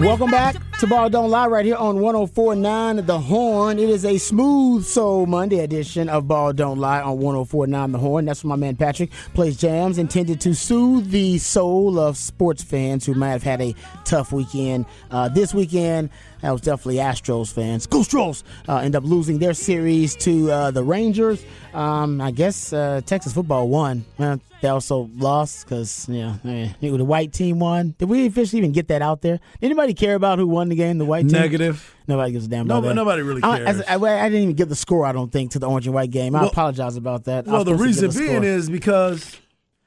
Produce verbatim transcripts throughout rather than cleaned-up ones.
Welcome back to Ball Don't Lie right here on one oh four point nine The Horn. It is a smooth soul Monday edition of Ball Don't Lie on one oh four point nine The Horn. That's where my man Patrick plays jams intended to soothe the soul of sports fans who might have had a tough weekend. Uh, this weekend, that was definitely Astros fans. Go Astros! Uh, end up losing their series to uh, the Rangers. Um, I guess uh, Texas football won. Uh, they also lost because, you know, eh, the white team won. Did we officially even get that out there? Did anybody care about who won the game, the white team? Negative. Nobody gives a damn about no, that. Nobody really cares. I, I, I, I didn't even give the score, I don't think, to the orange and white game. I well, apologize about that. Well, the reason being is because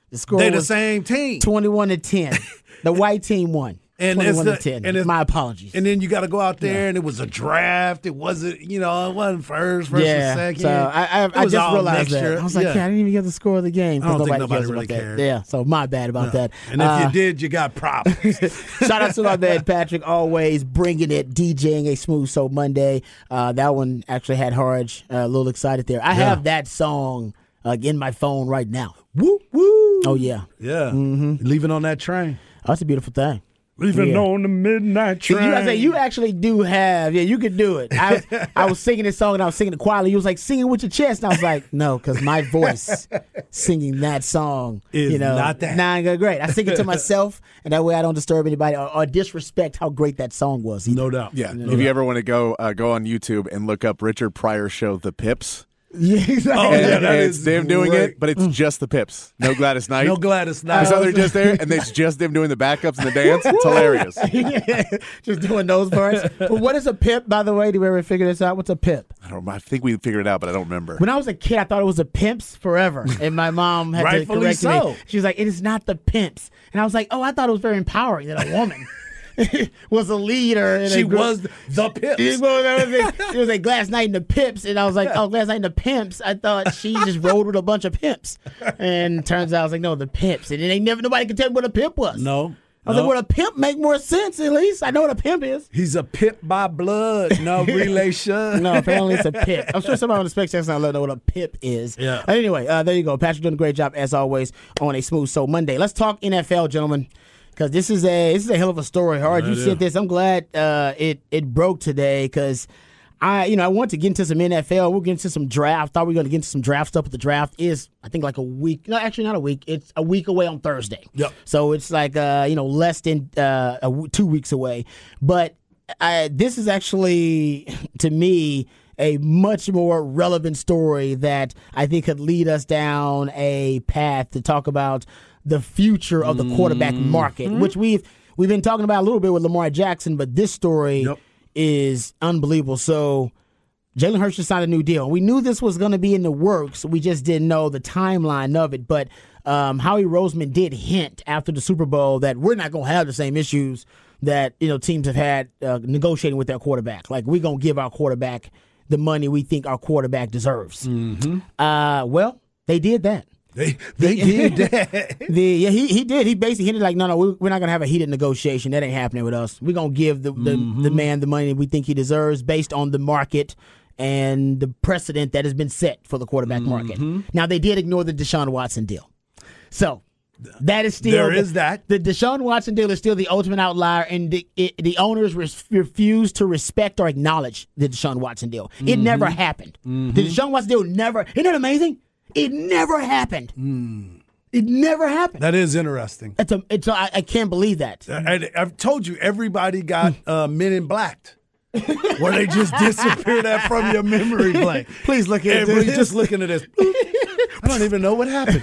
the score they're the same team. twenty-one to ten. The white team won. And it's the, ten. And it's, my apologies. And then you got to go out there, yeah. and it was a draft. It wasn't, you know, it wasn't first, first, yeah. second. So I, I, I just realized that. I was like, yeah. yeah, I didn't even get the score of the game. I don't nobody think nobody really cared. That. Yeah, so my bad about no. that. And if uh, you did, you got problems. Shout out to my man Patrick, always bringing it, DJing a Smooth Soul Monday. Uh, that one actually had Harge uh, a little excited there. I yeah. have that song uh, in my phone right now. Woo, woo. Oh, yeah. Yeah. Mm-hmm. Leaving on that train. Oh, that's a beautiful thing. Leaving yeah. on the midnight train. You, I say, you actually do have, yeah, you could do it. I was, I was singing this song and I was singing it quietly. You was like, singing with your chest. And I was like, no, because my voice singing that song is you know, not that. Nah, great. I sing it to myself, and that way I don't disturb anybody or, or disrespect how great that song was. Either. No doubt. Yeah. No if doubt. You ever want to go uh, go on YouTube and look up Richard Pryor show, The Pips. Yeah, exactly. Oh, yeah, that is it's them doing great. It, but it's just the Pips. No Gladys Knight. No Gladys Knight. So they're just there, and it's just them doing the backups and the dance. It's hilarious. Yeah, just doing those parts. But what is a Pip, by the way? Do we ever figure this out? What's a Pip? I don't. I think we figured it out, but I don't remember. When I was a kid, I thought it was the Pimps forever, and my mom had to correct so. me. She was like, "It is not the Pimps," and I was like, "Oh, I thought it was very empowering that a woman." was a leader. And she a was the Pips. She was, a, she was a Gladys Knight and the Pips, and I was like, oh, Gladys Knight and the Pimps. I thought she just rode with a bunch of pimps, and turns out I was like, no, the Pips. And it ain't never nobody could tell me what a pimp was. No. I was no. like, would a pimp make more sense at least? I know what a pimp is. He's a pimp by blood, no relation. No, apparently it's a pimp. I'm sure somebody on the Specs that's not letting know what a pimp is. Yeah. But anyway, uh, there you go. Patrick doing a great job, as always, on a Smooth Soul Monday. Let's talk N F L, gentlemen. Because this is a this is a hell of a story, Harge. You sent this. I'm glad uh, it it broke today. Because I you know I want to get into some N F L. We'll get into some draft. Thought we were going to get into some draft stuff. But the draft is I think like a week. No, actually not a week. It's a week away on Thursday. Yep. So it's like uh, you know less than uh, a, two weeks away. But I, this is actually to me a much more relevant story that I think could lead us down a path to talk about the future of the quarterback market, mm-hmm. which we've we've been talking about a little bit with Lamar Jackson, but this story yep. is unbelievable. So Jalen Hurts just signed a new deal. We knew this was going to be in the works. We just didn't know the timeline of it. But um, Howie Roseman did hint after the Super Bowl that we're not going to have the same issues that you know teams have had uh, negotiating with their quarterback. Like, we're going to give our quarterback the money we think our quarterback deserves. Mm-hmm. Uh, well, they did that. They they did that. the, yeah, he he did. He basically hinted like, no, no, we're not going to have a heated negotiation. That ain't happening with us. We're going to give the, the, mm-hmm. the man the money we think he deserves based on the market and the precedent that has been set for the quarterback mm-hmm. market. Now, they did ignore the Deshaun Watson deal. So that is still. There the, is that. The Deshaun Watson deal is still the ultimate outlier, and the, it, the owners res- refuse to respect or acknowledge the Deshaun Watson deal. Mm-hmm. It never happened. Mm-hmm. The Deshaun Watson deal never. Isn't that amazing? It never happened. Mm. It never happened. That is interesting. That's a, it's a, I, I can't believe that. I, I've told you, everybody got uh, Men in Blacked. Where they just disappear that from your memory blank. Please look at this. We're just looking at this. I don't even know what happened.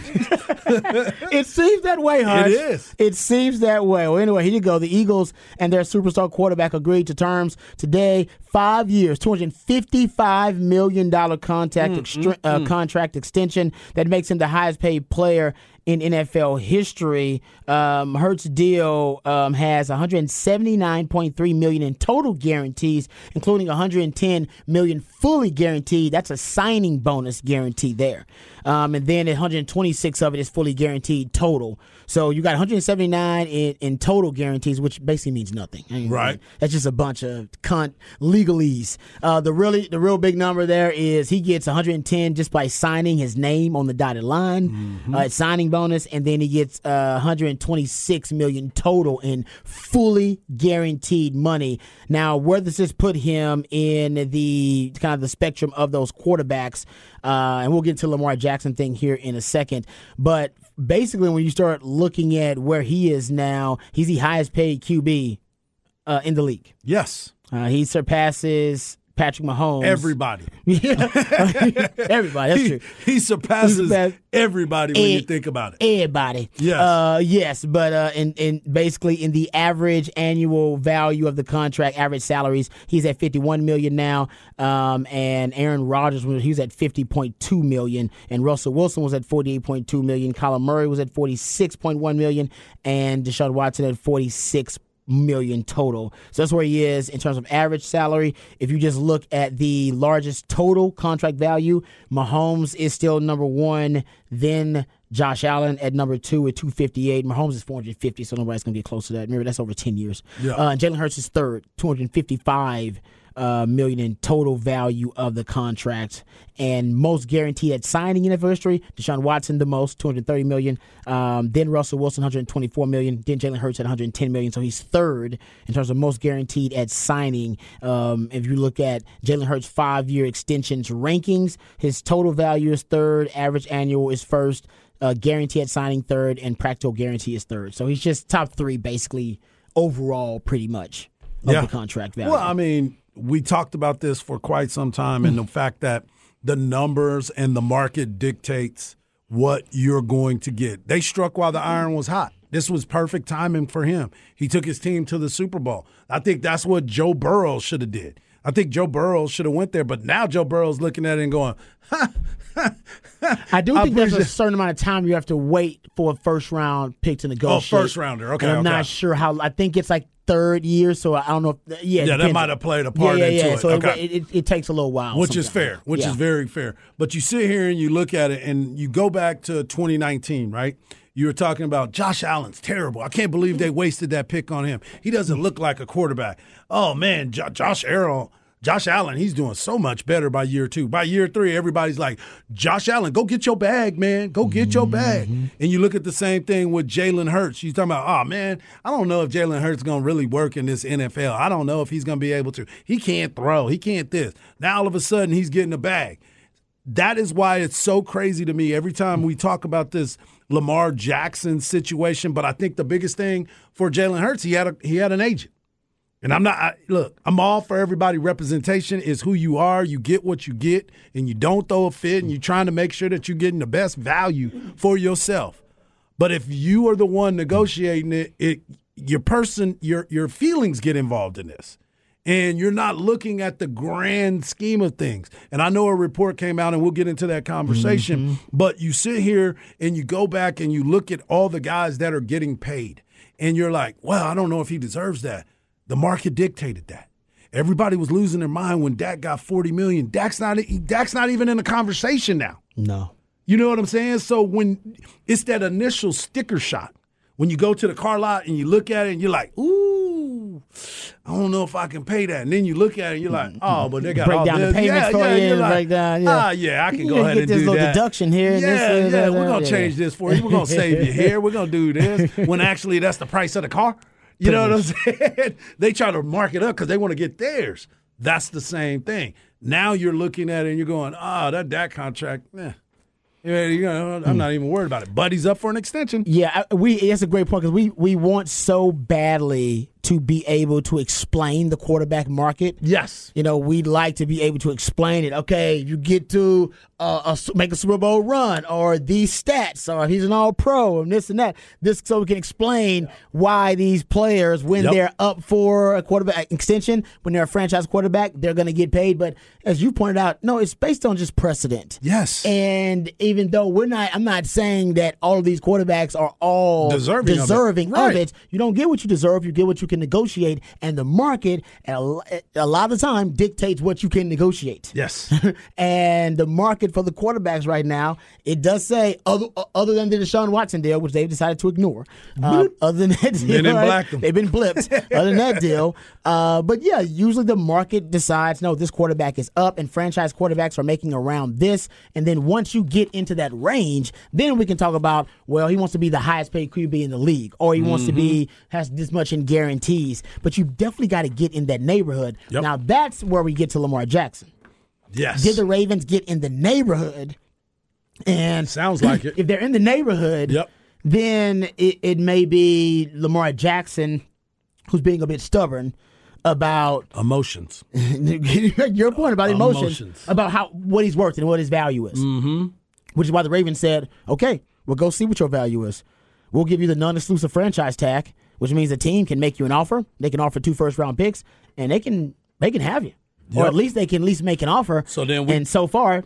It seems that way, Hutch. It is. It seems that way. Well, anyway, here you go. The Eagles and their superstar quarterback agreed to terms today. Five years, two hundred fifty-five million dollars contract, mm, extre- mm, uh, mm. contract extension that makes him the highest-paid player in N F L history. Um, Hurts' deal um, has one hundred seventy-nine point three million dollars in total guarantees, including one hundred ten million dollars fully guaranteed. That's a signing bonus guarantee there. Um, and then one hundred twenty-six of it is fully guaranteed total. So you got one hundred seventy-nine in, in total guarantees, which basically means nothing. I mean, right. That's just a bunch of cunt legalese. Uh, the really the real big number there is he gets one hundred ten just by signing his name on the dotted line. Mm-hmm. Uh, it's signing bonus, and then he gets uh, one hundred twenty-six million dollars total in fully guaranteed money. Now, where does this put him in the kind of the spectrum of those quarterbacks? Uh, and we'll get to Lamar Jackson thing here in a second. But basically, when you start looking at where he is now, he's the highest paid Q B uh, in the league. Yes. Uh, he surpasses Patrick Mahomes. Everybody. Everybody, that's true. He, he surpasses he everybody when Ed, you think about it. Everybody. Yes. Uh, yes, but uh, in, in basically in the average annual value of the contract, average salaries, he's at fifty-one million dollars now, um, and Aaron Rodgers, he was at fifty point two million dollars, and Russell Wilson was at forty-eight point two million dollars, Kyler Murray was at forty-six point one million dollars, and Deshaun Watson at forty-six million total. So that's where he is in terms of average salary. If you just look at the largest total contract value, Mahomes is still number one, then Josh Allen at number two at two fifty-eight. Mahomes is four hundred fifty, so nobody's going to get close to that. Remember, that's over ten years. Yeah. Uh, Jalen Hurts is third, two hundred fifty-five Uh, million in total value of the contract, and most guaranteed at signing in N F L history. Deshaun Watson the most, two hundred thirty million dollars. Um, then Russell Wilson, one hundred twenty-four million dollars. Then Jalen Hurts at one hundred ten million dollars. So he's third in terms of most guaranteed at signing. Um, if you look at Jalen Hurts' five-year extensions rankings, his total value is third, average annual is first, uh, guarantee at signing third, and practical guarantee is third. So he's just top three basically overall, pretty much, of yeah. the contract value. Well, I mean, we talked about this for quite some time, and the fact that the numbers and the market dictates what you're going to get. They struck while the iron was hot. This was perfect timing for him. He took his team to the Super Bowl. I think that's what Joe Burrow should have did. I think Joe Burrow should have went there, but now Joe Burrow's looking at it and going, ha, ha, ha. I do think I there's a certain amount of time you have to wait for a first-round pick to negotiate. Oh, first-rounder. Okay, and I'm okay. not sure how. I think it's like third year, so I don't know. If, yeah, yeah that might have played a part yeah, yeah, into yeah. it. So okay. it, it, it takes a little while. Which sometimes. is fair, which yeah. is very fair. But you sit here and you look at it, and you go back to twenty nineteen, right? You were talking about Josh Allen's terrible. I can't believe they wasted that pick on him. He doesn't look like a quarterback. Oh, man, jo- Josh Arrow, Josh Allen, he's doing so much better by year two. By year three, everybody's like, Josh Allen, go get your bag, man. Go get your bag. Mm-hmm. And you look at the same thing with Jalen Hurts. You're talking about, oh, man, I don't know if Jalen Hurts is going to really work in this N F L. I don't know if he's going to be able to. He can't throw. He can't this. Now all of a sudden he's getting a bag. That is why it's so crazy to me every time we talk about this Lamar Jackson situation. But I think the biggest thing for Jalen Hurts, he had a, he had an agent. And I'm not I, – look, I'm all for everybody. Representation is who you are. You get what you get, and you don't throw a fit, and you're trying to make sure that you're getting the best value for yourself. But if you are the one negotiating it, it your person, your your feelings get involved in this. And you're not looking at the grand scheme of things. And I know a report came out, and we'll get into that conversation, mm-hmm. but you sit here and you go back and you look at all the guys that are getting paid, and you're like, well, I don't know if he deserves that. The market dictated that. Everybody was losing their mind when Dak got forty million dollars. Dak's not, Dak's not even in the conversation now. No. You know what I'm saying? So when it's that initial sticker shot, when you go to the car lot and you look at it and you're like, ooh, I don't know if I can pay that. And then you look at it and you're like, oh, but they got break all down this. The payments yeah, for yeah, you. You're like, break down, yeah. Ah, yeah, I can go ahead and do that. Get this little deduction here. Yeah, this, yeah, uh, we're going to yeah. change this for you. We're going to save you here. We're going to do this. When actually that's the price of the car. You know what I'm saying? They try to mark it up because they want to get theirs. That's the same thing. Now you're looking at it and you're going, ah, oh, that, that contract, man. Eh. You know, I'm not even worried about it. Buddy's up for an extension. Yeah, we. That's a great point because we, we want so badly to be able to explain the quarterback market. Yes. You know, we'd like to be able to explain it. Okay, you get to uh, a, make a Super Bowl run or these stats or he's an all-pro and this and that. This so we can explain yeah. why these players, when yep. they're up for a quarterback extension, when they're a franchise quarterback, they're going to get paid. But as you pointed out, no, it's based on just precedent. Yes. And even though we're not, I'm not saying that all of these quarterbacks are all deserving, deserving of, it. Right. of it. You don't get what you deserve. You get what you can negotiate, and the market a lot of the time dictates what you can negotiate. Yes. And the market for the quarterbacks right now, it does say, other, other than the Deshaun Watson deal, which they've decided to ignore, uh, other than that deal, right? They've been blipped, other than that deal. Uh, but, yeah, usually the market decides, no, this quarterback is up, and franchise quarterbacks are making around this. And then once you get into that range, then we can talk about, well, he wants to be the highest paid Q B in the league, or he mm-hmm. wants to be, has this much in guarantee. Tease, but you definitely got to get in that neighborhood. Yep. Now, that's where we get to Lamar Jackson. Yes. Did the Ravens get in the neighborhood? And sounds like it. If they're in the neighborhood, yep. then it, it may be Lamar Jackson who's being a bit stubborn about emotions. Your point about emotions, emotions, about how what he's worth and what his value is, mm-hmm. which is why the Ravens said, okay, we'll go see what your value is. We'll give you the non-exclusive franchise tag, which means a team can make you an offer. They can offer two first-round picks, and they can they can have you, yep. or at least they can at least make an offer. So then, we- and so far,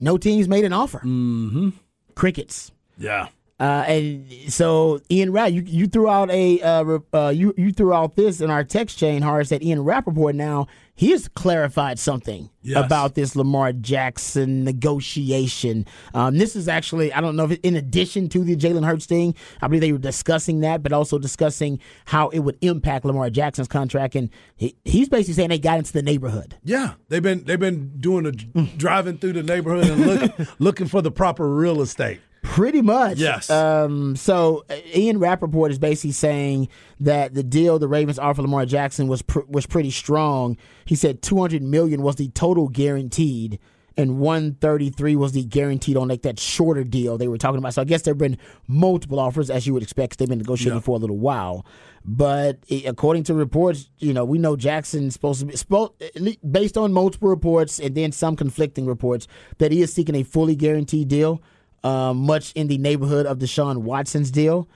no team's made an offer. Mm-hmm. Crickets. Yeah. Uh, and so Ian Rapoport, you, you threw out a uh, uh, you you threw out this in our text chain, Horace, that Ian Rapoport now he has clarified something yes. about this Lamar Jackson negotiation. Um, this is actually I don't know if it, in addition to the Jalen Hurts thing, I believe they were discussing that, but also discussing how it would impact Lamar Jackson's contract. And he, he's basically saying they got into the neighborhood. Yeah, they've been they've been doing a driving through the neighborhood and looking looking for the proper real estate. Pretty much. Yes. Um, so Ian Rapoport is basically saying that the deal the Ravens offered Lamar Jackson was pr- was pretty strong. He said two hundred million dollars was the total guaranteed, and one hundred thirty-three was the guaranteed on like that shorter deal they were talking about. So I guess there have been multiple offers, as you would expect, 'cause they've been negotiating yeah. for a little while. But according to reports, you know, we know Jackson's supposed to be, based on multiple reports and then some conflicting reports, that he is seeking a fully guaranteed deal. Uh, much in the neighborhood of Deshaun Watson's deal.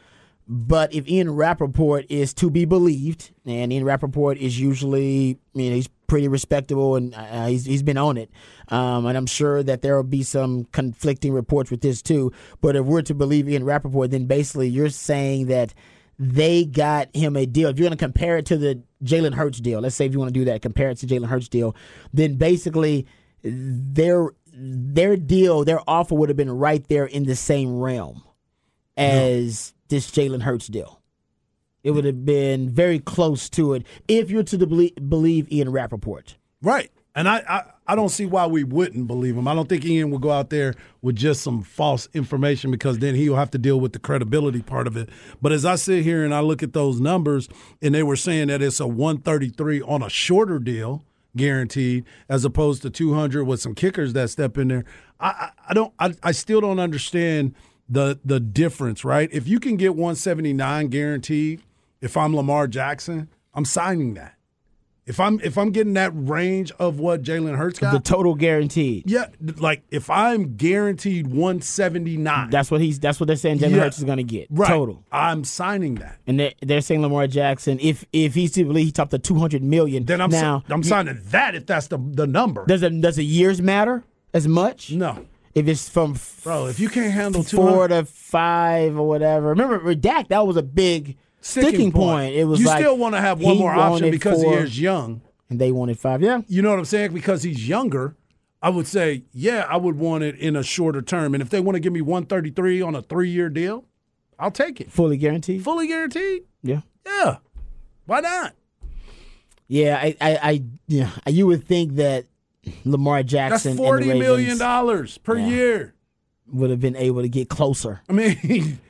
But if Ian Rapoport is to be believed, and Ian Rapoport is usually, you know, he's pretty respectable and uh, he's he's been on it. Um, and I'm sure that there will be some conflicting reports with this too. But if we're to believe Ian Rapoport, then basically you're saying that they got him a deal. If you're going to compare it to the Jalen Hurts deal, let's say if you want to do that, compare it to Jalen Hurts deal, then basically they're Their deal, their offer would have been right there in the same realm as no. this Jalen Hurts deal. It would have been very close to it if you're to the belie- believe Ian Rapoport. Right. And I, I, I don't see why we wouldn't believe him. I don't think Ian will go out there with just some false information because then he'll have to deal with the credibility part of it. But as I sit here and I look at those numbers, and they were saying that it's a one thirty-three on a shorter deal, guaranteed, as opposed to two hundred with some kickers that step in there. I, I, I don't. I, I still don't understand the the difference, right? If you can get one seventy-nine guaranteed, if I'm Lamar Jackson, I'm signing that. If I'm if I'm getting that range of what Jalen Hurts got, the total guaranteed. Yeah, like if I'm guaranteed one seventy-nine, that's what he's. That's what they're saying Jalen yeah, Hurts is going to get right. total. I'm signing that, and they're, they're saying Lamar Jackson. If if he's to believe he topped the two hundred million, then I'm now, I'm signing that if that's the the number. Does a, does a years matter as much? No. If it's from bro, if you can't handle four to five or whatever. Remember, Dak, that was a big. Sticking, Sticking point. point. It was you like still want to have one more option because four, he is young. And they wanted five, yeah. You know what I'm saying? Because he's younger, I would say, yeah, I would want it in a shorter term. And if they want to give me one thirty-three on a three-year deal, I'll take it. Fully guaranteed? Fully guaranteed. Yeah. Yeah. Why not? Yeah, I, I, I yeah, you would think that Lamar Jackson That's forty and the Ravens, million dollars per yeah, year. Would have been able to get closer. I mean –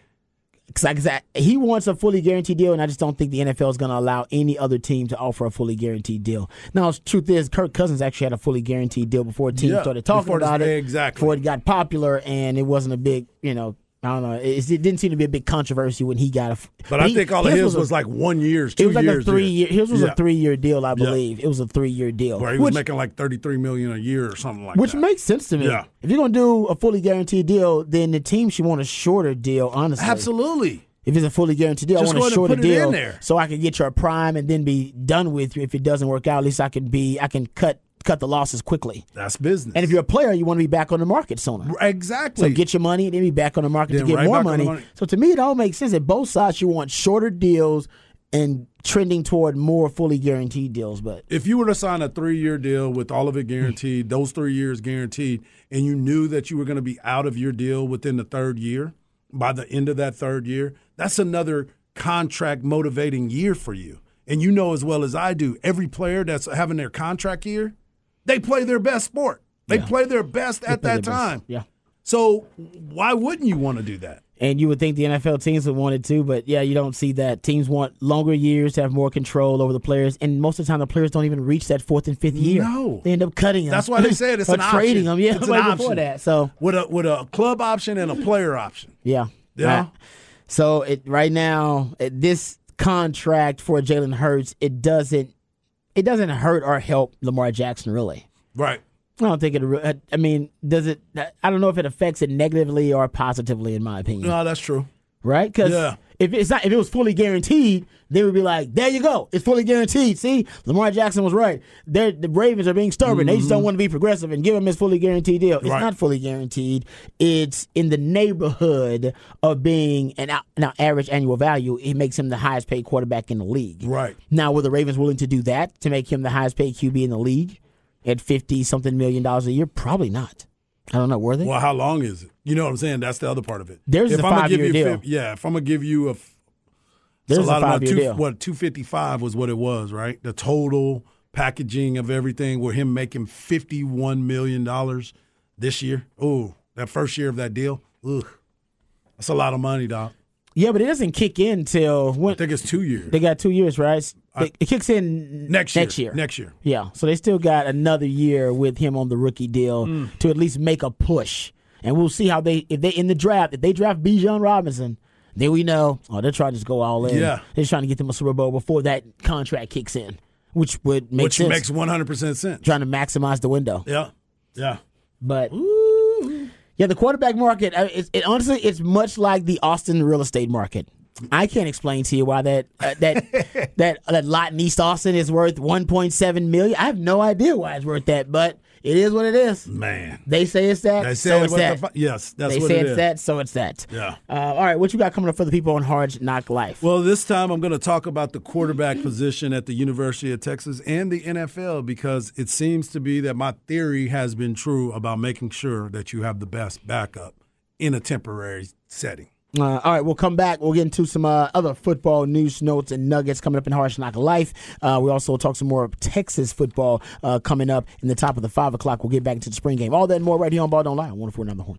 Because like he wants a fully guaranteed deal, and I just don't think the N F L is going to allow any other team to offer a fully guaranteed deal. Now, the truth is, Kirk Cousins actually had a fully guaranteed deal before teams yeah, started talking about it, exactly. before it got popular, and it wasn't a big, you know, I don't know. It, it didn't seem to be a big controversy when he got a. But, but I he, think all of his was, was like one year, two years. It was like years a three year. year his was yeah. a three year deal, I believe. Yeah. It was a three year deal. Where he was which, making like thirty-three million dollars a year or something like which that. Which makes sense to me. Yeah. If you're going to do a fully guaranteed deal, then the team should want a shorter deal, honestly. Absolutely. If it's a fully guaranteed deal, just I want a shorter deal in there. So I can get your prime and then be done with you. If it doesn't work out, at least I can be I can cut cut the losses quickly. That's business. And if you're a player, you want to be back on the market sooner. Exactly. So get your money and then be back on the market then to get right more money. money. So to me, it all makes sense. At both sides, you want shorter deals and trending toward more fully guaranteed deals. But if you were to sign a three-year deal with all of it guaranteed, those three years guaranteed, and you knew that you were going to be out of your deal within the third year, by the end of that third year, that's another contract motivating year for you. And you know as well as I do, every player that's having their contract year, they play their best sport. They yeah. play their best they at that time. Best. Yeah. So why wouldn't you want to do that? And you would think the N F L teams would want it too, but, yeah, you don't see that. Teams want longer years to have more control over the players, and most of the time the players don't even reach that fourth and fifth year. No. They end up cutting them. That's why they said it's an option. Or trading them, yeah, it's way before that. So. With a, with a club option and a player option. Yeah. Yeah. Right. So it, right now, it, this contract for Jalen Hurts, it doesn't it doesn't hurt or help Lamar Jackson, really. Right. I don't think it – I mean, does it – I don't know if it affects it negatively or positively, in my opinion. No, that's true. Right? Because yeah. if it's not, if it was fully guaranteed, they would be like, there you go. It's fully guaranteed. See? Lamar Jackson was right. They're, the Ravens are being stubborn. Mm-hmm. They just don't want to be progressive and give him his fully guaranteed deal. It's right. not fully guaranteed. It's in the neighborhood of being an, out, an average annual value. It makes him the highest paid quarterback in the league. Right. Now, were the Ravens willing to do that to make him the highest paid Q B in the league? At fifty-something million dollars a year? Probably not. I don't know. Were they? Well, how long is it? You know what I'm saying? That's the other part of it. There's if a five-year deal. Fi- yeah, if I'm going to give you a – There's a, lot a five-year two, deal. What, two fifty-five was what it was, right? The total packaging of everything were him making fifty-one million dollars this year. Ooh, that first year of that deal. Ugh. That's a lot of money, dog. Yeah, but it doesn't kick in till when – I think it's two years. They got two years, right? I, it kicks in next year, next year. Next year. Yeah. So they still got another year with him on the rookie deal mm. to at least make a push. And we'll see how they – if they in the draft, if they draft Bijan Robinson, then we know, oh, they're trying to just go all in. Yeah. They're trying to get them a Super Bowl before that contract kicks in, which would make which sense. Which makes one hundred percent sense. Trying to maximize the window. Yeah. Yeah. But – yeah, the quarterback market, it, it, honestly, it's much like the Austin real estate market. I can't explain to you why that uh, that that that lot in East Austin is worth one point seven million dollars. I have no idea why it's worth that, but it is what it is. Man, they say it's that, they say so it it's that. The, yes, that's they what it is. They say it's that, so it's that. Yeah. Uh, all right, what you got coming up for the people on Hard Knock Life? Well, this time I'm going to talk about the quarterback position at the University of Texas and the N F L because it seems to be that my theory has been true about making sure that you have the best backup in a temporary setting. Uh, all right, we'll come back. We'll get into some uh, other football news, notes, and nuggets coming up in Harsh Knock Life. Uh, we also will talk some more of Texas football uh, coming up in the top of the five o'clock. We'll get back into the spring game. All that and more right here on Ball Don't Lie on one oh four point nine The Horn.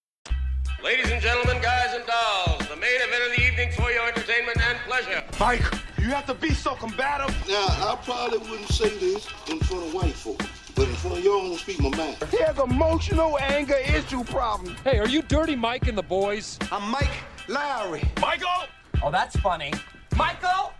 Ladies and gentlemen, guys and dolls, the main event of the evening for your entertainment and pleasure. Mike, you have to be so combative. Yeah, I probably wouldn't say this in front of white folks, but in front of y'all, I'm going to speak my mind. He has emotional anger issue problem. Hey, are you Dirty Mike and the boys? I'm Mike Lowry. Michael! Oh, that's funny. Michael!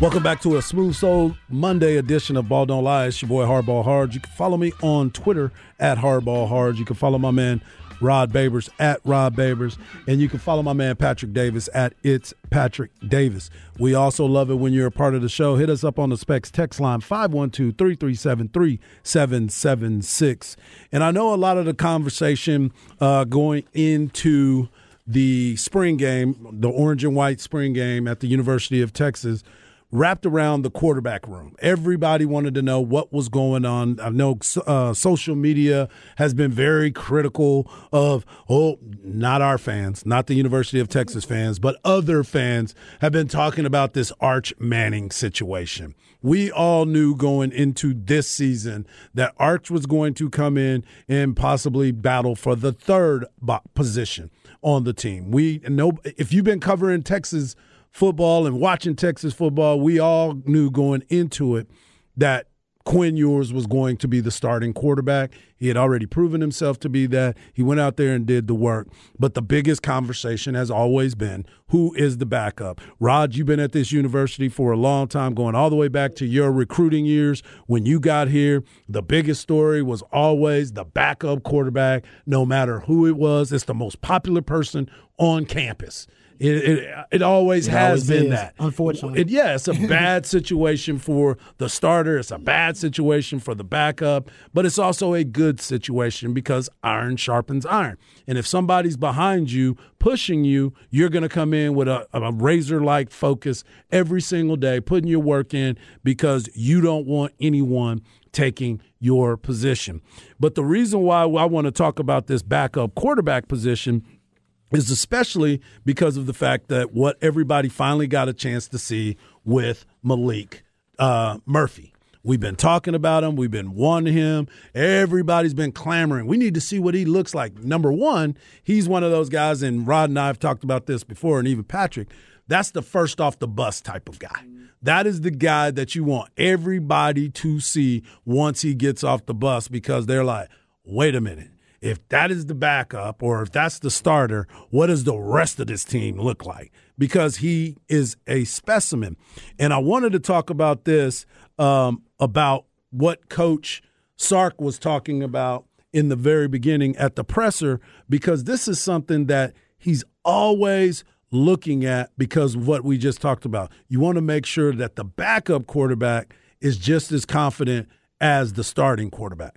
Welcome back to a Smooth Soul Monday edition of Ball Don't Lie. It's your boy Hardball Hard. You can follow me on Twitter at Hardball Hard. You can follow my man Rod Babers at Rod Babers. And you can follow my man Patrick Davis at It's Patrick Davis. We also love it when you're a part of the show. Hit us up on the Specs text line, five one two, three three seven, three seven seven six. And I know a lot of the conversation uh, going into the spring game, the orange and white spring game at the University of Texas, wrapped around the quarterback room. Everybody wanted to know what was going on. I know uh, social media has been very critical of, oh, not our fans, not the University of Texas fans, but other fans have been talking about this Arch Manning situation. We all knew going into this season that Arch was going to come in and possibly battle for the third position on the team. We know if you've been covering Texas football and watching Texas football, we all knew going into it that Quinn Ewers was going to be the starting quarterback. He had already proven himself to be that. He went out there and did the work. But the biggest conversation has always been, who is the backup? Rod, you've been at this university for a long time, going all the way back to your recruiting years. When you got here, the biggest story was always the backup quarterback, no matter who it was. It's the most popular person on campus. It it, it always it has always been is, that. Unfortunately. It, yeah, it's a bad situation for the starter. It's a bad situation for the backup. But it's also a good situation because iron sharpens iron. And if somebody's behind you, pushing you, you're going to come in with a, a razor-like focus every single day, putting your work in because you don't want anyone taking your position. But the reason why I want to talk about this backup quarterback position is especially because of the fact that what everybody finally got a chance to see with Malik uh, Murphy. We've been talking about him. We've been wanting him. Everybody's been clamoring. We need to see what he looks like. Number one, he's one of those guys, and Rod and I have talked about this before, and even Patrick, that's the first off the bus type of guy. That is the guy that you want everybody to see once he gets off the bus because they're like, wait a minute. If that is the backup or if that's the starter, what does the rest of this team look like? Because he is a specimen. And I wanted to talk about this, um, about what Coach Sark was talking about in the very beginning at the presser, because this is something that he's always looking at because of what we just talked about. You want to make sure that the backup quarterback is just as confident as the starting quarterback.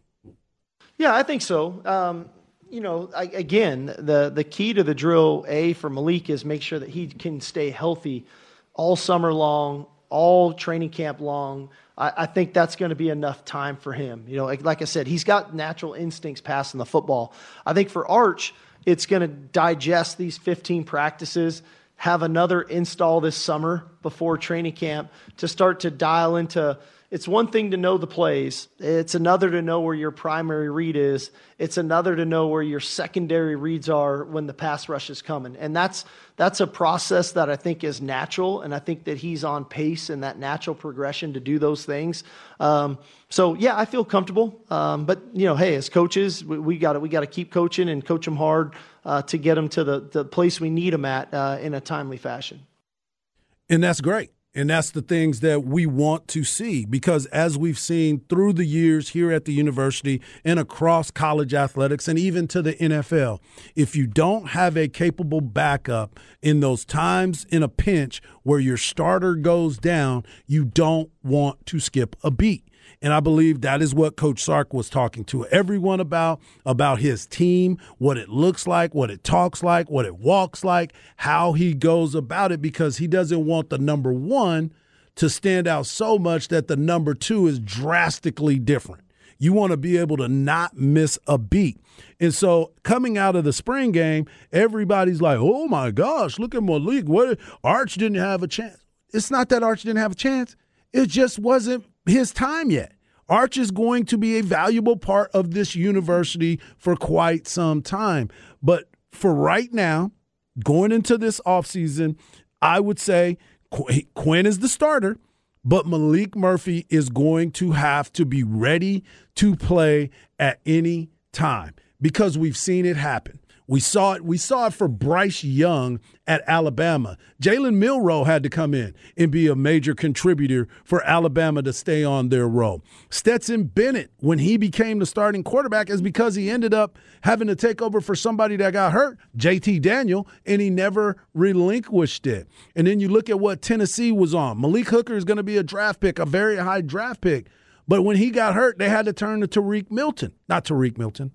Yeah, I think so. Um, you know, I, again, the, the key to the drill, A, for Malik is make sure that he can stay healthy all summer long, all training camp long. I, I think that's going to be enough time for him. You know, like, like I said, he's got natural instincts passing the football. I think for Arch, it's going to digest these fifteen practices, have another install this summer before training camp to start to dial into. It's one thing to know the plays. It's another to know where your primary read is. It's another to know where your secondary reads are when the pass rush is coming. And that's that's a process that I think is natural, and I think that he's on pace in that natural progression to do those things. Um, so, yeah, I feel comfortable. Um, but, you know, hey, as coaches, we, we got we got to keep coaching and coach them hard uh, to get them to the, the place we need them at uh, in a timely fashion. And that's great. And that's the things that we want to see because as we've seen through the years here at the university and across college athletics and even to the N F L, if you don't have a capable backup in those times in a pinch where your starter goes down, you don't want to skip a beat. And I believe that is what Coach Sark was talking to everyone about, about his team, what it looks like, what it talks like, what it walks like, how he goes about it, because he doesn't want the number one to stand out so much that the number two is drastically different. You want to be able to not miss a beat. And so coming out of the spring game, everybody's like, oh, my gosh, look at Malik. What? Arch didn't have a chance. It's not that Arch didn't have a chance. It just wasn't his time yet. Arch is going to be a valuable part of this university for quite some time. But for right now, going into this offseason, I would say Qu- Quinn is the starter, but Malik Murphy is going to have to be ready to play at any time because we've seen it happen. We saw it. We saw it for Bryce Young at Alabama. Jalen Milroe had to come in and be a major contributor for Alabama to stay on their roll. Stetson Bennett, when he became the starting quarterback, is because he ended up having to take over for somebody that got hurt, J T Daniels, and he never relinquished it. And then you look at what Tennessee was on. Malik Hooker is going to be a draft pick, a very high draft pick. But when he got hurt, they had to turn to Tariq Milton. Not Tariq Milton.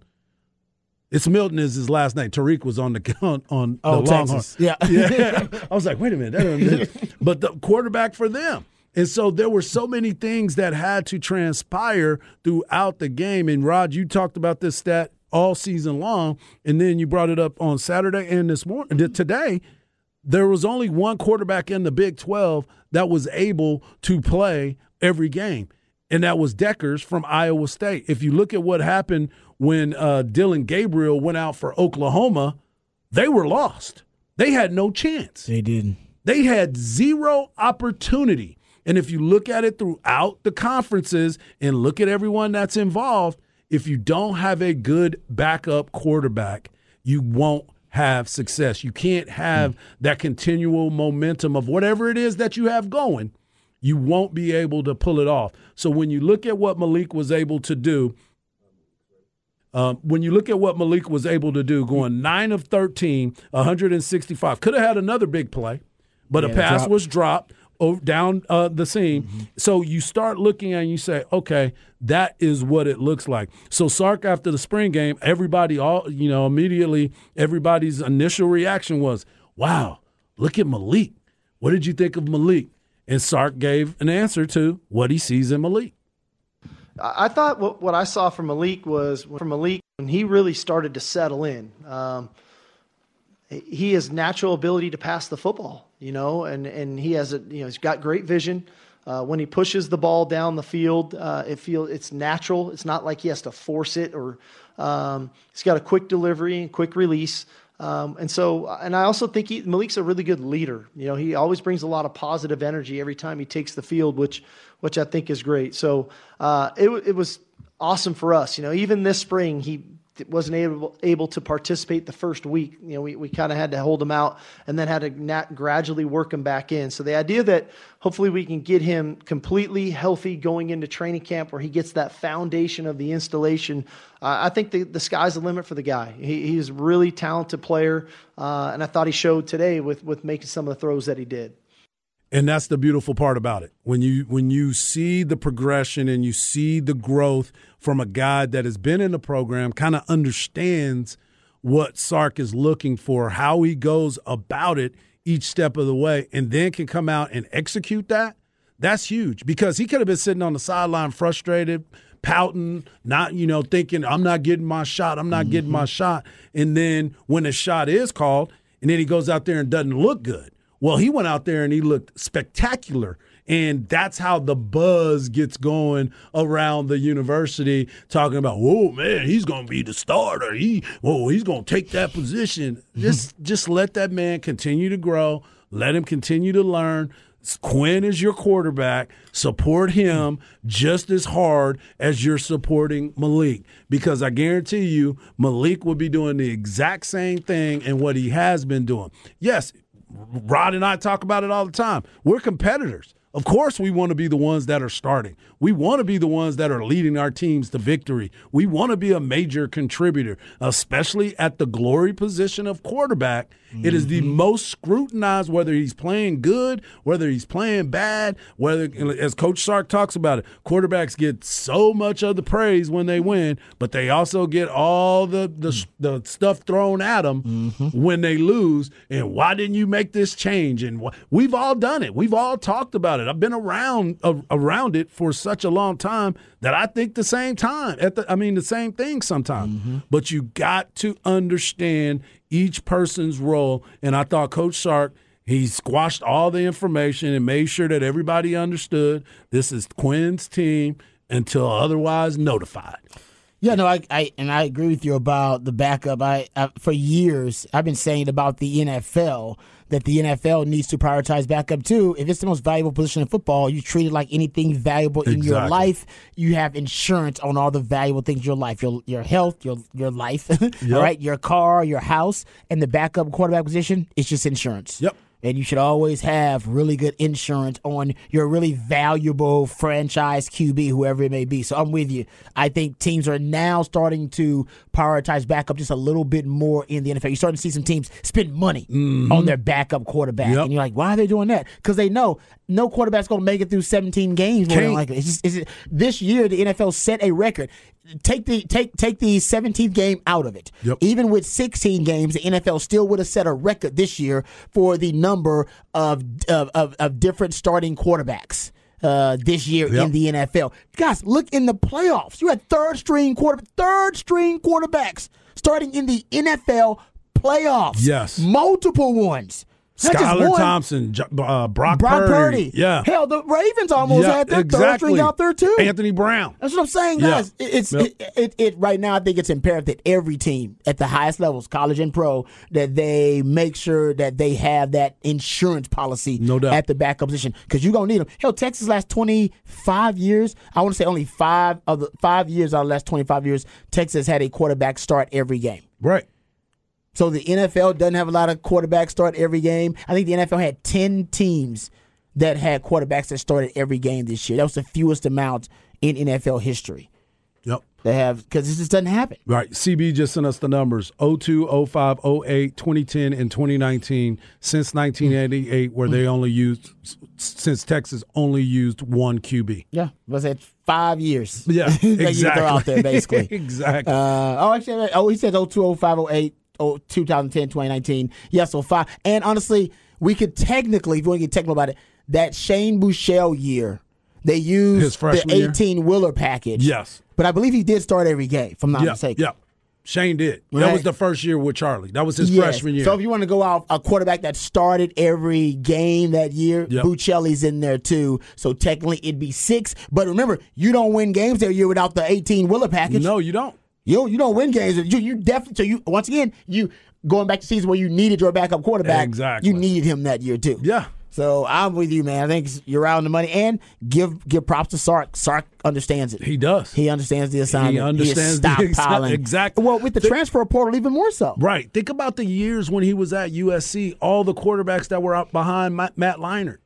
It's Milton is his last name. Tariq was on the on, on the oh, Longhorns. Yeah. yeah. I was like, wait a minute. But the quarterback for them. And so there were so many things that had to transpire throughout the game. And, Rod, you talked about this stat all season long, and then you brought it up on Saturday and this morning. Today, there was only one quarterback in the Big twelve that was able to play every game, and that was Deckers from Iowa State. If you look at what happened when uh, Dylan Gabriel went out for Oklahoma, they were lost. They had no chance. They didn't. They had zero opportunity. And if you look at it throughout the conferences and look at everyone that's involved, if you don't have a good backup quarterback, you won't have success. You can't have that continual momentum of whatever it is that you have going. You won't be able to pull it off. So when you look at what Malik was able to do, um, when you look at what Malik was able to do, going nine of thirteen, one sixty-five, could have had another big play, but yeah, a pass dropped. was dropped over, down uh, the seam. Mm-hmm. So you start looking and you say, okay, that is what it looks like. So Sark, after the spring game, everybody, all you know, immediately everybody's initial reaction was, wow, look at Malik. What did you think of Malik? And Sark gave an answer to what he sees in Malik. I thought what, what I saw from Malik was from Malik when he really started to settle in. Um, he has natural ability to pass the football, you know, and, and he has a you know he's got great vision. Uh, when he pushes the ball down the field, uh, it feel it's natural. It's not like he has to force it or um, he's got a quick delivery and quick release. Um, and so, and I also think he, Malik's a really good leader. You know, he always brings a lot of positive energy every time he takes the field, which, which I think is great. So, uh, it it was awesome for us. You know, even this spring, he wasn't able able to participate the first week. You know, we, we kind of had to hold him out and then had to not gradually work him back in. So the idea that hopefully we can get him completely healthy going into training camp where he gets that foundation of the installation. Uh, I think the, the sky's the limit for the guy. He, he's a really talented player, uh, and I thought he showed today with, with making some of the throws that he did. And that's the beautiful part about it. When you when you see the progression and you see the growth from a guy that has been in the program, kind of understands what Sark is looking for, how he goes about it each step of the way, and then can come out and execute that, that's huge. Because he could have been sitting on the sideline frustrated, pouting, not, you know, thinking, I'm not getting my shot, I'm not mm-hmm. getting my shot. And then when the shot is called, and then he goes out there and doesn't look good. Well, he went out there and he looked spectacular, and that's how the buzz gets going around the university, talking about, whoa, man, he's going to be the starter. He, whoa, he's going to take that position. Just, just let that man continue to grow. Let him continue to learn. Quinn is your quarterback. Support him just as hard as you're supporting Malik, because I guarantee you Malik will be doing the exact same thing and what he has been doing. Yes, Rod and I talk about it all the time. We're competitors. Of course we want to be the ones that are starting. We want to be the ones that are leading our teams to victory. We want to be a major contributor, especially at the glory position of quarterback. Mm-hmm. It is the most scrutinized, whether he's playing good, whether he's playing bad, whether, as Coach Sark talks about it, quarterbacks get so much of the praise when they win, but they also get all the, the, mm-hmm. the stuff thrown at them mm-hmm. when they lose. And why didn't you make this change? And wh- we've all done it. We've all talked about it. It. I've been around uh, around it for such a long time that I think the same time. At the, I mean, the same thing sometimes. Mm-hmm. But you got to understand each person's role. And I thought Coach Sark, he squashed all the information and made sure that everybody understood this is Quinn's team until otherwise notified. Yeah, no, I, I and I agree with you about the backup. I, I for years I've been saying about the N F L that the N F L needs to prioritize backup too. If it's the most valuable position in football, you treat it like anything valuable in exactly. your life. You have insurance on all the valuable things in your life, your your health, your your life, yep. all right, your car, your house, and the backup quarterback position. It's just insurance. Yep. And you should always have really good insurance on your really valuable franchise Q B, whoever it may be. So I'm with you. I think teams are now starting to prioritize backup just a little bit more in the N F L. You're starting to see some teams spend money mm-hmm. on their backup quarterback. Yep. And you're like, why are they doing that? Because they know no quarterback's going to make it through seventeen games. More than likely. It's just, it's just, this year, the N F L set a record. Take the take take the seventeenth game out of it. Yep. Even with sixteen games, the N F L still would have set a record this year for the number of of, of, of different starting quarterbacks uh, this year yep. in the N F L. Guys, look in the playoffs. You had third string quarter third string quarterbacks starting in the N F L playoffs. Yes, multiple ones. Skylar Thompson, uh, Brock, Brock Purdy. Purdy. Yeah. Hell, the Ravens almost yeah, had their exactly. third string out there, too. Anthony Brown. That's what I'm saying, guys. Yeah. It, it's yep. it, it, it right now, I think it's imperative that every team at the highest levels, college and pro, that they make sure that they have that insurance policy no doubt. At the backup position because you're going to need them. Hell, Texas last twenty-five years. I want to say only five of the five years out of the last twenty-five years, Texas had a quarterback start every game. Right. So the N F L doesn't have a lot of quarterbacks start every game. I think the N F L had ten teams that had quarterbacks that started every game this year. That was the fewest amount in N F L history. Yep. They have, because this just doesn't happen. Right. C B just sent us the numbers oh two, oh five, oh eight, twenty ten, and twenty nineteen, since nineteen eighty-eight, where mm-hmm. they only used, since Texas only used one Q B. Yeah. Was it five years? Yeah. Exactly. They're out there, basically. exactly. Uh, oh, actually, oh, he said oh two, oh five, oh eight. Oh, twenty ten, twenty nineteen. Yeah, so five. And honestly, we could technically, if you want to get technical about it, that Shane Bouchel year, they used the eighteen-wheeler package. Yes. But I believe he did start every game, if I'm not yeah, mistaken. Yeah, Shane did. Right. That was the first year with Charlie. That was his yes. freshman year. So if you want to go out a quarterback that started every game that year, yep. Buccelli's in there too. So technically it'd be six. But remember, you don't win games every year without the eighteen-wheeler package. No, you don't. You you don't win games. You you definitely so you once again you going back to season where you needed your backup quarterback. Exactly. You needed him that year too. Yeah. So I'm with you, man. I think you're out on the money. And give give props to Sark. Sark understands it. He does. He understands the assignment. He understands he is the assignment. Exactly. Well, with the Think, transfer portal, even more so. Right. Think about the years when he was at U S C. All the quarterbacks that were out behind Matt Leinart.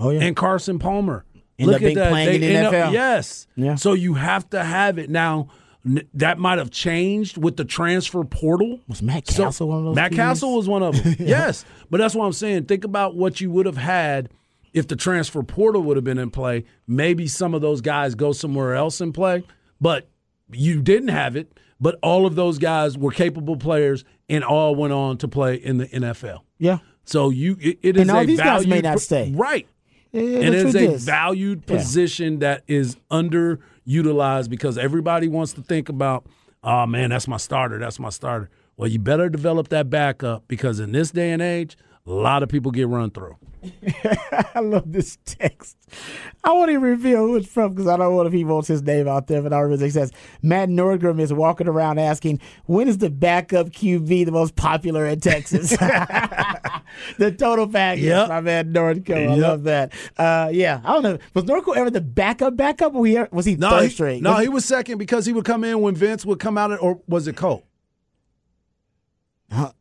Oh yeah. And Carson Palmer. End Look up at that. Playing they in the N F L. Up, yes. Yeah. So you have to have it now. That might have changed with the transfer portal. Was Matt Castle so, one of those? Matt teams? Castle was one of them, yeah. yes. But that's what I'm saying. Think about what you would have had if the transfer portal would have been in play. Maybe some of those guys go somewhere else and play, but you didn't have it. But all of those guys were capable players and all went on to play in the N F L. Yeah. So you, it, it is and all a these guys may not stay. Right. Yeah, it is a is. valued position yeah. that is underutilized because everybody wants to think about, oh, man, that's my starter, that's my starter. Well, you better develop that backup because in this day and age, a lot of people get run through. I love this text. I won't even reveal who it's from because I don't want if he wants his name out there. But I remember he says, Matt Nordgren is walking around asking, when is the backup Q B the most popular in Texas? The total package, yep. my man Nordgren. Yep. I love that. Uh, yeah, I don't know. Was Nordgren ever the backup backup? Or was he no, third string? No, was he was second because he would come in when Vince would come out, or was it Cole? Huh?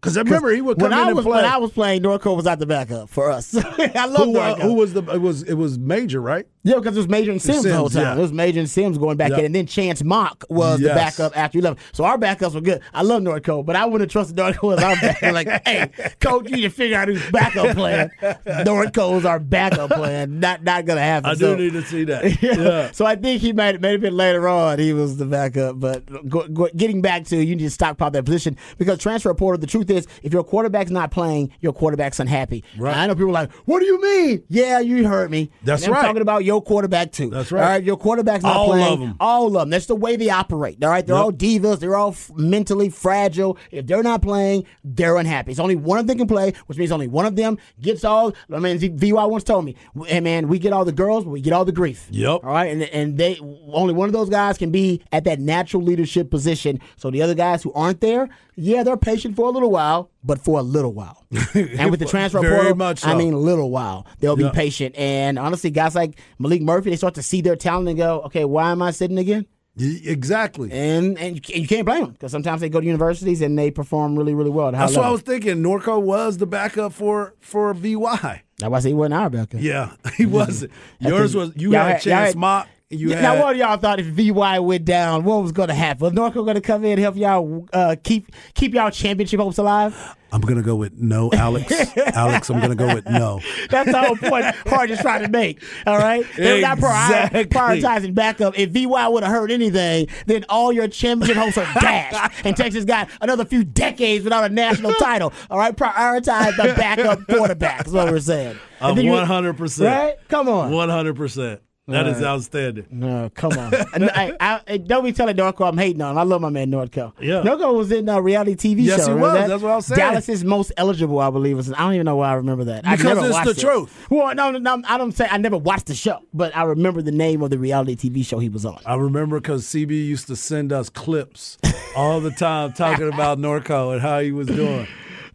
Because I remember he would come when in I was, and play. When I was playing, Norco was out the backup for us. I love who, uh, who was the it was it was Major, right? Yeah, because it was Major and Sims, Sims the whole time. Yeah. It was Major and Sims going back yeah. in, and then Chance Mock was yes. the backup after you left. So our backups were good. I love Norco, but I wouldn't trust Norco as our backup. Like, hey, coach, you need to figure out who's backup plan. Norco's our backup plan. Not not gonna happen. I so. do need to see that. yeah. Yeah. So I think he might maybe later on he was the backup, but go, go, getting back to you need to stockpile that position because transfer portal. The truth this. If your quarterback's not playing, your quarterback's unhappy. Right. I know people are like, what do you mean? Yeah, you heard me. That's and right. I'm talking about your quarterback, too. That's right. All right, your quarterback's not all playing. All of them. All of them. That's the way they operate. All right, they're yep. all divas. They're all f- mentally fragile. If they're not playing, they're unhappy. It's only one of them can play, which means only one of them gets all. I mean, V Y once told me, hey, man, we get all the girls, but we get all the grief. Yep. All right, and and they only one of those guys can be at that natural leadership position. So the other guys who aren't there, yeah, they're patient for a little while, but for a little while. And with the transfer portal, much so. I mean, a little while. They'll be yep. patient. And honestly, guys like Malik Murphy, they start to see their talent and go, okay, why am I sitting again? Exactly. And and you can't blame them because sometimes they go to universities and they perform really, really well. That's what I was thinking. Norco was the backup for, for V Y. That's why I said he wasn't our backup. Yeah, he wasn't. Yours was, you had, had Chance had, Mock. You now, had, what y'all thought if V Y went down, what was going to happen? Was Norco going to come in and help y'all uh, keep keep y'all championship hopes alive? I'm going to go with no, Alex. Alex, I'm going to go with no. That's the whole point Hart is trying to make, all right? They're exactly. not prioritizing backup. If V Y would have heard anything, then all your championship hopes are dashed, and Texas got another few decades without a national title, all right? Prioritize the backup quarterback is what we're saying. Uh, one hundred percent. You, right? Come on. one hundred percent. That right. is outstanding. No, come on. I, I, I, don't be telling Norco I'm hating on him. I love my man Norco. Yeah. Norco was in a reality T V yes, show. Yes, he was. That? That's what I was saying. Dallas is most eligible, I believe. I don't even know why I remember that. Because I never it's watched the it. truth. Well, no, no, I don't say I never watched the show, but I remember the name of the reality T V show he was on. I remember because C B used to send us clips all the time talking about Norco and how he was doing.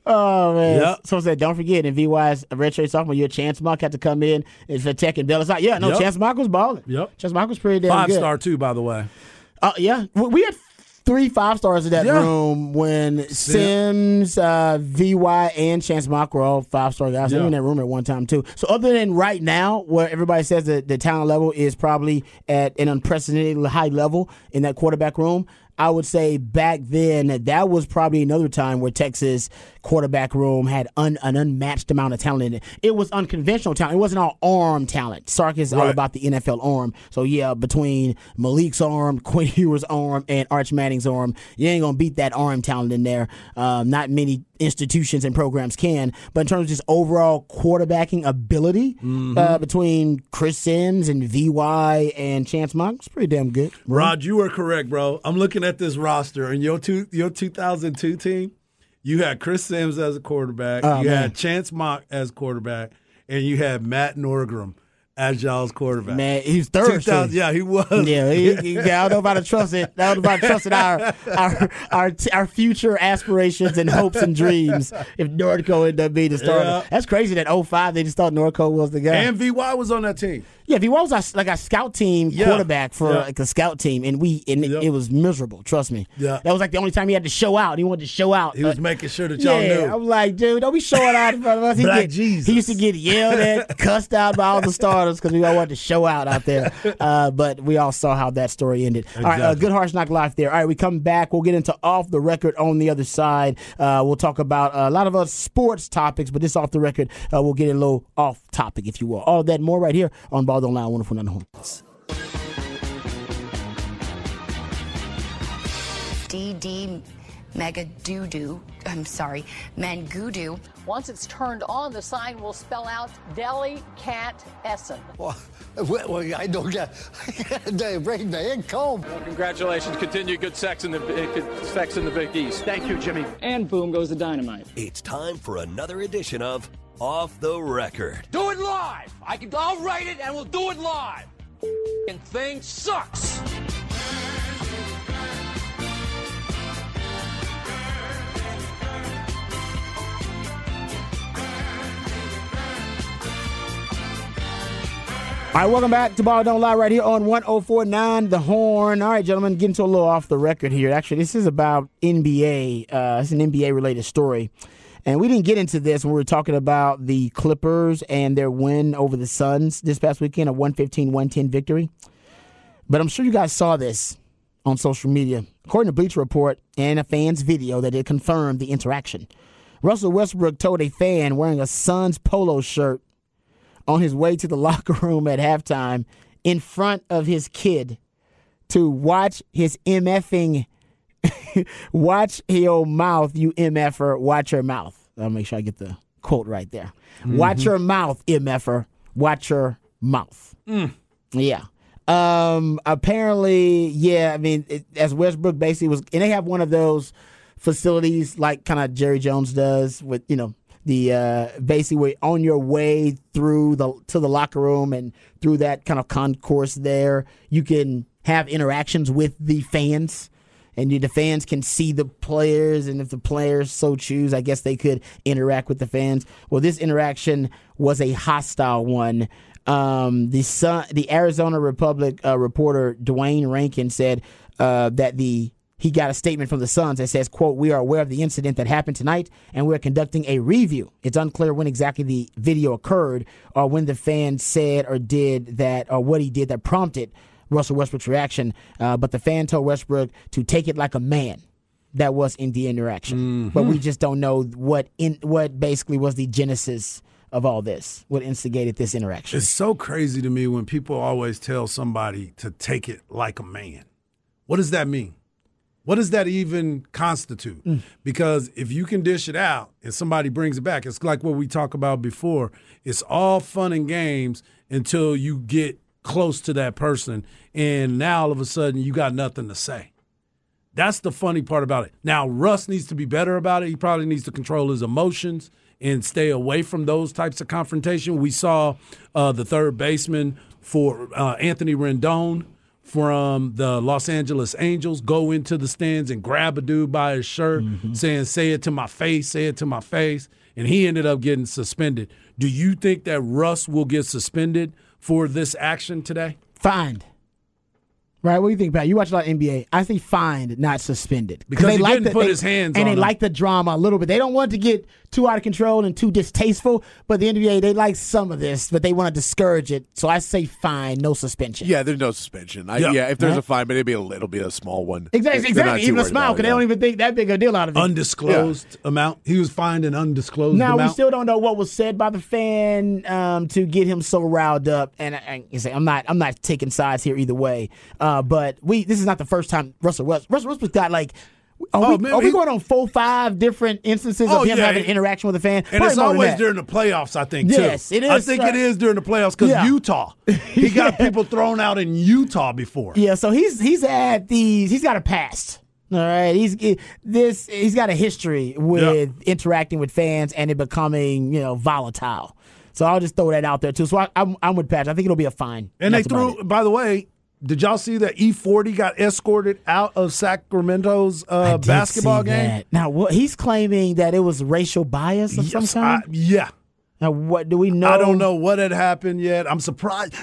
Oh, man. Yep. Someone said, don't forget, in V Y's redshirt sophomore year, Chance Mock had to come in and for Tech and bail us out. Yeah, no, yep. Chance Mock was balling. Yep. Chance Mock was pretty damn Five good. Five-star, too, by the way. Uh, yeah. We had three five-stars in that yeah. room when Sims, uh, V Y, and Chance Mock were all five-star guys. Yeah. They were in that room at one time, too. So other than right now, where everybody says that the talent level is probably at an unprecedented high level in that quarterback room, I would say back then that that was probably another time where Texas quarterback room had un, an unmatched amount of talent in it. It was unconventional talent. It wasn't all arm talent. Sark is right. all about the N F L arm. So, yeah, between Malik's arm, Quinn Ewers' arm, and Arch Manning's arm, you ain't going to beat that arm talent in there. Um, not many institutions and programs can. But in terms of just overall quarterbacking ability mm-hmm. uh, between Chris Sims and V Y and Chance Mock, it's pretty damn good. Bro. Rod, you are correct, bro. I'm looking at at this roster and your two, your two thousand two team, you had Chris Sims as a quarterback, oh, you man. had Chance Mock as quarterback, and you had Matt Norgram as y'all's quarterback. Man, he was third. Yeah, he was. Yeah, he, he, I don't know if I trust it. I don't know if I trust it. Our, our, our, our future aspirations and hopes and dreams if Norco ended up being the starter. Yeah. That's crazy that oh five, they just thought Norco was the guy. And V Y was on that team. Yeah, V Y was our, like our scout team yeah. quarterback for yeah. like a scout team, and we and yep. it, it was miserable, trust me. Yeah. That was like the only time he had to show out. He wanted to show out. He uh, was making sure that y'all yeah, knew. I'm like, dude, don't be showing out in front of us. He, Black get, Jesus. He used to get yelled at, cussed out by all the starters. Because we all wanted to show out out there, uh, but we all saw how that story ended. Exactly. All right, uh, good Harsh Knock Life there. All right, we come back. We'll get into Off the Record on the other side. Uh, we'll talk about a lot of other sports topics, but this Off the Record, uh, we'll get a little off topic, if you will. All that more right here on Ball Don't Lie, one oh four point nine The Horn. D D Mega Doodoo, I'm sorry, Mangudu. Once it's turned on, the sign will spell out Deli Cat Essen. Well, well, I don't get they bring the income. Well, congratulations, continue good sex in the good sex in the Big East. Thank you, Jimmy. And boom goes the dynamite. It's time for another edition of Off the Record. Do it live. I can. I'll write it and we'll do it live. And thing sucks. All right, welcome back to Ball Don't Lie right here on one oh four point nine The Horn. All right, gentlemen, getting to a little off the record here. Actually, this is about N B A. Uh, it's an N B A-related story. And we didn't get into this when we were talking about the Clippers and their win over the Suns this past weekend, a one fifteen one ten victory. But I'm sure you guys saw this on social media. According to Bleacher Report and a fan's video that it confirmed the interaction, Russell Westbrook told a fan wearing a Suns polo shirt on his way to the locker room at halftime in front of his kid to watch his MFing Watch your mouth, you M F-er. Watch your mouth. I'll make sure I get the quote right there. Mm-hmm. Watch your mouth, M F-er. Watch your mouth. Mm. Yeah. Um, apparently, yeah, I mean, it, as Westbrook basically was, and they have one of those facilities like kind of Jerry Jones does with, you know, the uh, basically on your way through the to the locker room and through that kind of concourse there, you can have interactions with the fans. And the fans can see the players, and if the players so choose, I guess they could interact with the fans. Well, this interaction was a hostile one. Um, the Sun, the Arizona Republic uh, reporter Dwayne Rankin said uh, that the he got a statement from the Suns that says, quote, "We are aware of the incident that happened tonight, and we're conducting a review. It's unclear when exactly the video occurred or when the fan said or did that or what he did that prompted Russell Westbrook's reaction, uh, but the fan told Westbrook to take it like a man. That was in the interaction. Mm-hmm. But we just don't know what in what basically was the genesis of all this, what instigated this interaction." It's so crazy to me when people always tell somebody to take it like a man. What does that mean? What does that even constitute? Mm. Because if you can dish it out and somebody brings it back, it's like what we talked about before. It's all fun and games until you get close to that person, and now all of a sudden you got nothing to say. That's the funny part about it. Now, Russ needs to be better about it. He probably needs to control his emotions and stay away from those types of confrontation. We saw uh, the third baseman for uh, Anthony Rendon from the Los Angeles Angels go into the stands and grab a dude by his shirt, mm-hmm. saying, "Say it to my face, say it to my face," and he ended up getting suspended. Do you think that Russ will get suspended for this action today? Fined. Right? What do you think, Pat? You watch a lot of N B A. I think fined, not suspended. Because they he like didn't the, put they, his hands and on And they him. Like the drama a little bit. They don't want to get too out of control and too distasteful, but the N B A, they like some of this, but they want to discourage it. So I say fine, no suspension. Yeah, there's no suspension. I, yeah. yeah, if there's right? a fine, but it'd be a little bit of a small one. Exactly, exactly. Even a small, because they don't even think that big a deal out of it. Undisclosed yeah. amount. He was fined an undisclosed now, amount. Now, we still don't know what was said by the fan um, to get him so riled up. And I, I, I'm not I'm not taking sides here either way. Uh, but we this is not the first time Russell Westbrook, Russell Westbrook got like – Are, oh, we, man, are we going on four, five different instances oh, of him yeah, having an interaction with a fan? And Probably it's always during the playoffs, I think, too. Yes, it is. I think uh, it is during the playoffs because yeah. Utah. He got people thrown out in Utah before. Yeah, so he's he's had these. He's got a past. All right, he's this. He's got a history with yeah. interacting with fans and it becoming, you know, volatile. So I'll just throw that out there too. So I, I'm I'm with Patch. I think it'll be a fine. And they threw. By the way. Did y'all see that E forty got escorted out of Sacramento's uh, basketball game? That. Now, what, he's claiming that it was racial bias of yes, some kind? I, yeah. Now, what do we know? I don't know what had happened yet. I'm surprised.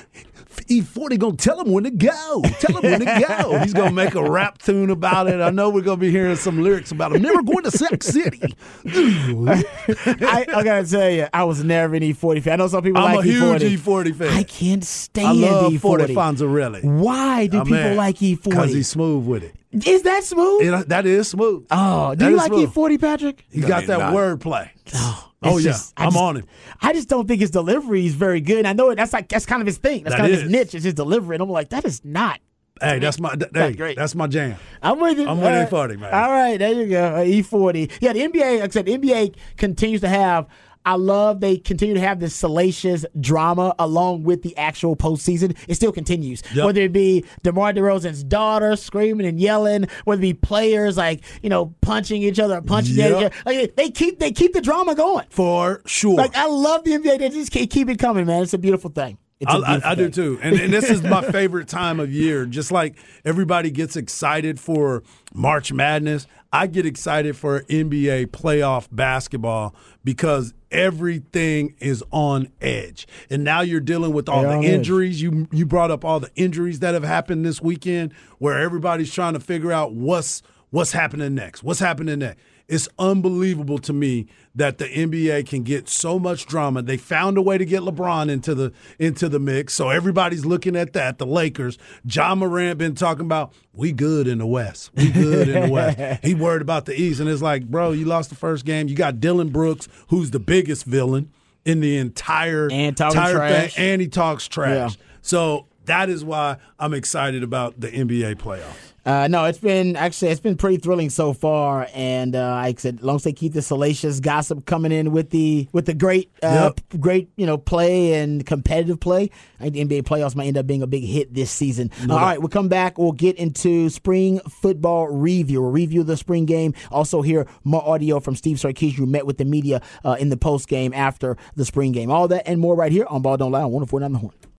E forty going to tell him when to go. Tell him when to go. He's going to make a rap tune about it. I know we're going to be hearing some lyrics about him. Never going to Sac City. I, I got to tell you, I was never an E forty fan. I know some people I'm like E forty. I'm a huge E forty fan. I can't stand E forty. I love E forty. forty Fonzarelli. Why do oh, people man. like E forty? Because he's smooth with it. Is that smooth? It, that is smooth. Oh, do that you like smooth. E forty, Patrick? He got that wordplay. Oh, oh yeah, just, I'm just, on him. I just don't think his delivery is very good. I know it, that's like that's kind of his thing. That's that kind is. of his niche. Is his delivery. And I'm like, that is not. Hey, that's my that, hey, great. That's my jam. I'm with it. I'm with uh, E forty, man. All right, there you go. E forty. Yeah, the N B A. Except the N B A continues to have. I love they continue to have this salacious drama along with the actual postseason. It still continues. Yep. Whether it be DeMar DeRozan's daughter screaming and yelling, whether it be players like, you know, punching each other or punching yep. each other. Like, they keep they keep the drama going. For sure. Like, I love the N B A. They just keep it coming, man. It's a beautiful thing. I, I, I do too, and, and this is my favorite time of year. Just like everybody gets excited for March Madness, I get excited for N B A playoff basketball because everything is on edge. And now you're dealing with all They're the injuries. Edge. You you brought up all the injuries that have happened this weekend, where everybody's trying to figure out what's what's happening next. What's happening next? It's unbelievable to me that the N B A can get so much drama. They found a way to get LeBron into the into the mix, so everybody's looking at that. The Lakers, John Morant been talking about, we good in the West. We good in the West. He worried about the East, and it's like, bro, you lost the first game. You got Dylan Brooks, who's the biggest villain in the entire, entire thing, and he talks trash. Yeah. So that is why I'm excited about the N B A playoffs. Uh, no, it's been actually it's been pretty thrilling so far, and uh, like I said, as long as they keep the salacious gossip coming in with the with the great, uh, yep. great you know play and competitive play, I think the N B A playoffs might end up being a big hit this season. Yep. All right, we'll come back. We'll get into spring football review. We'll review the spring game. Also, hear more audio from Steve Sarkeesian, who met with the media uh, in the post game after the spring game. All that and more right here on Ball Don't Lie on one oh four point nine The Horn.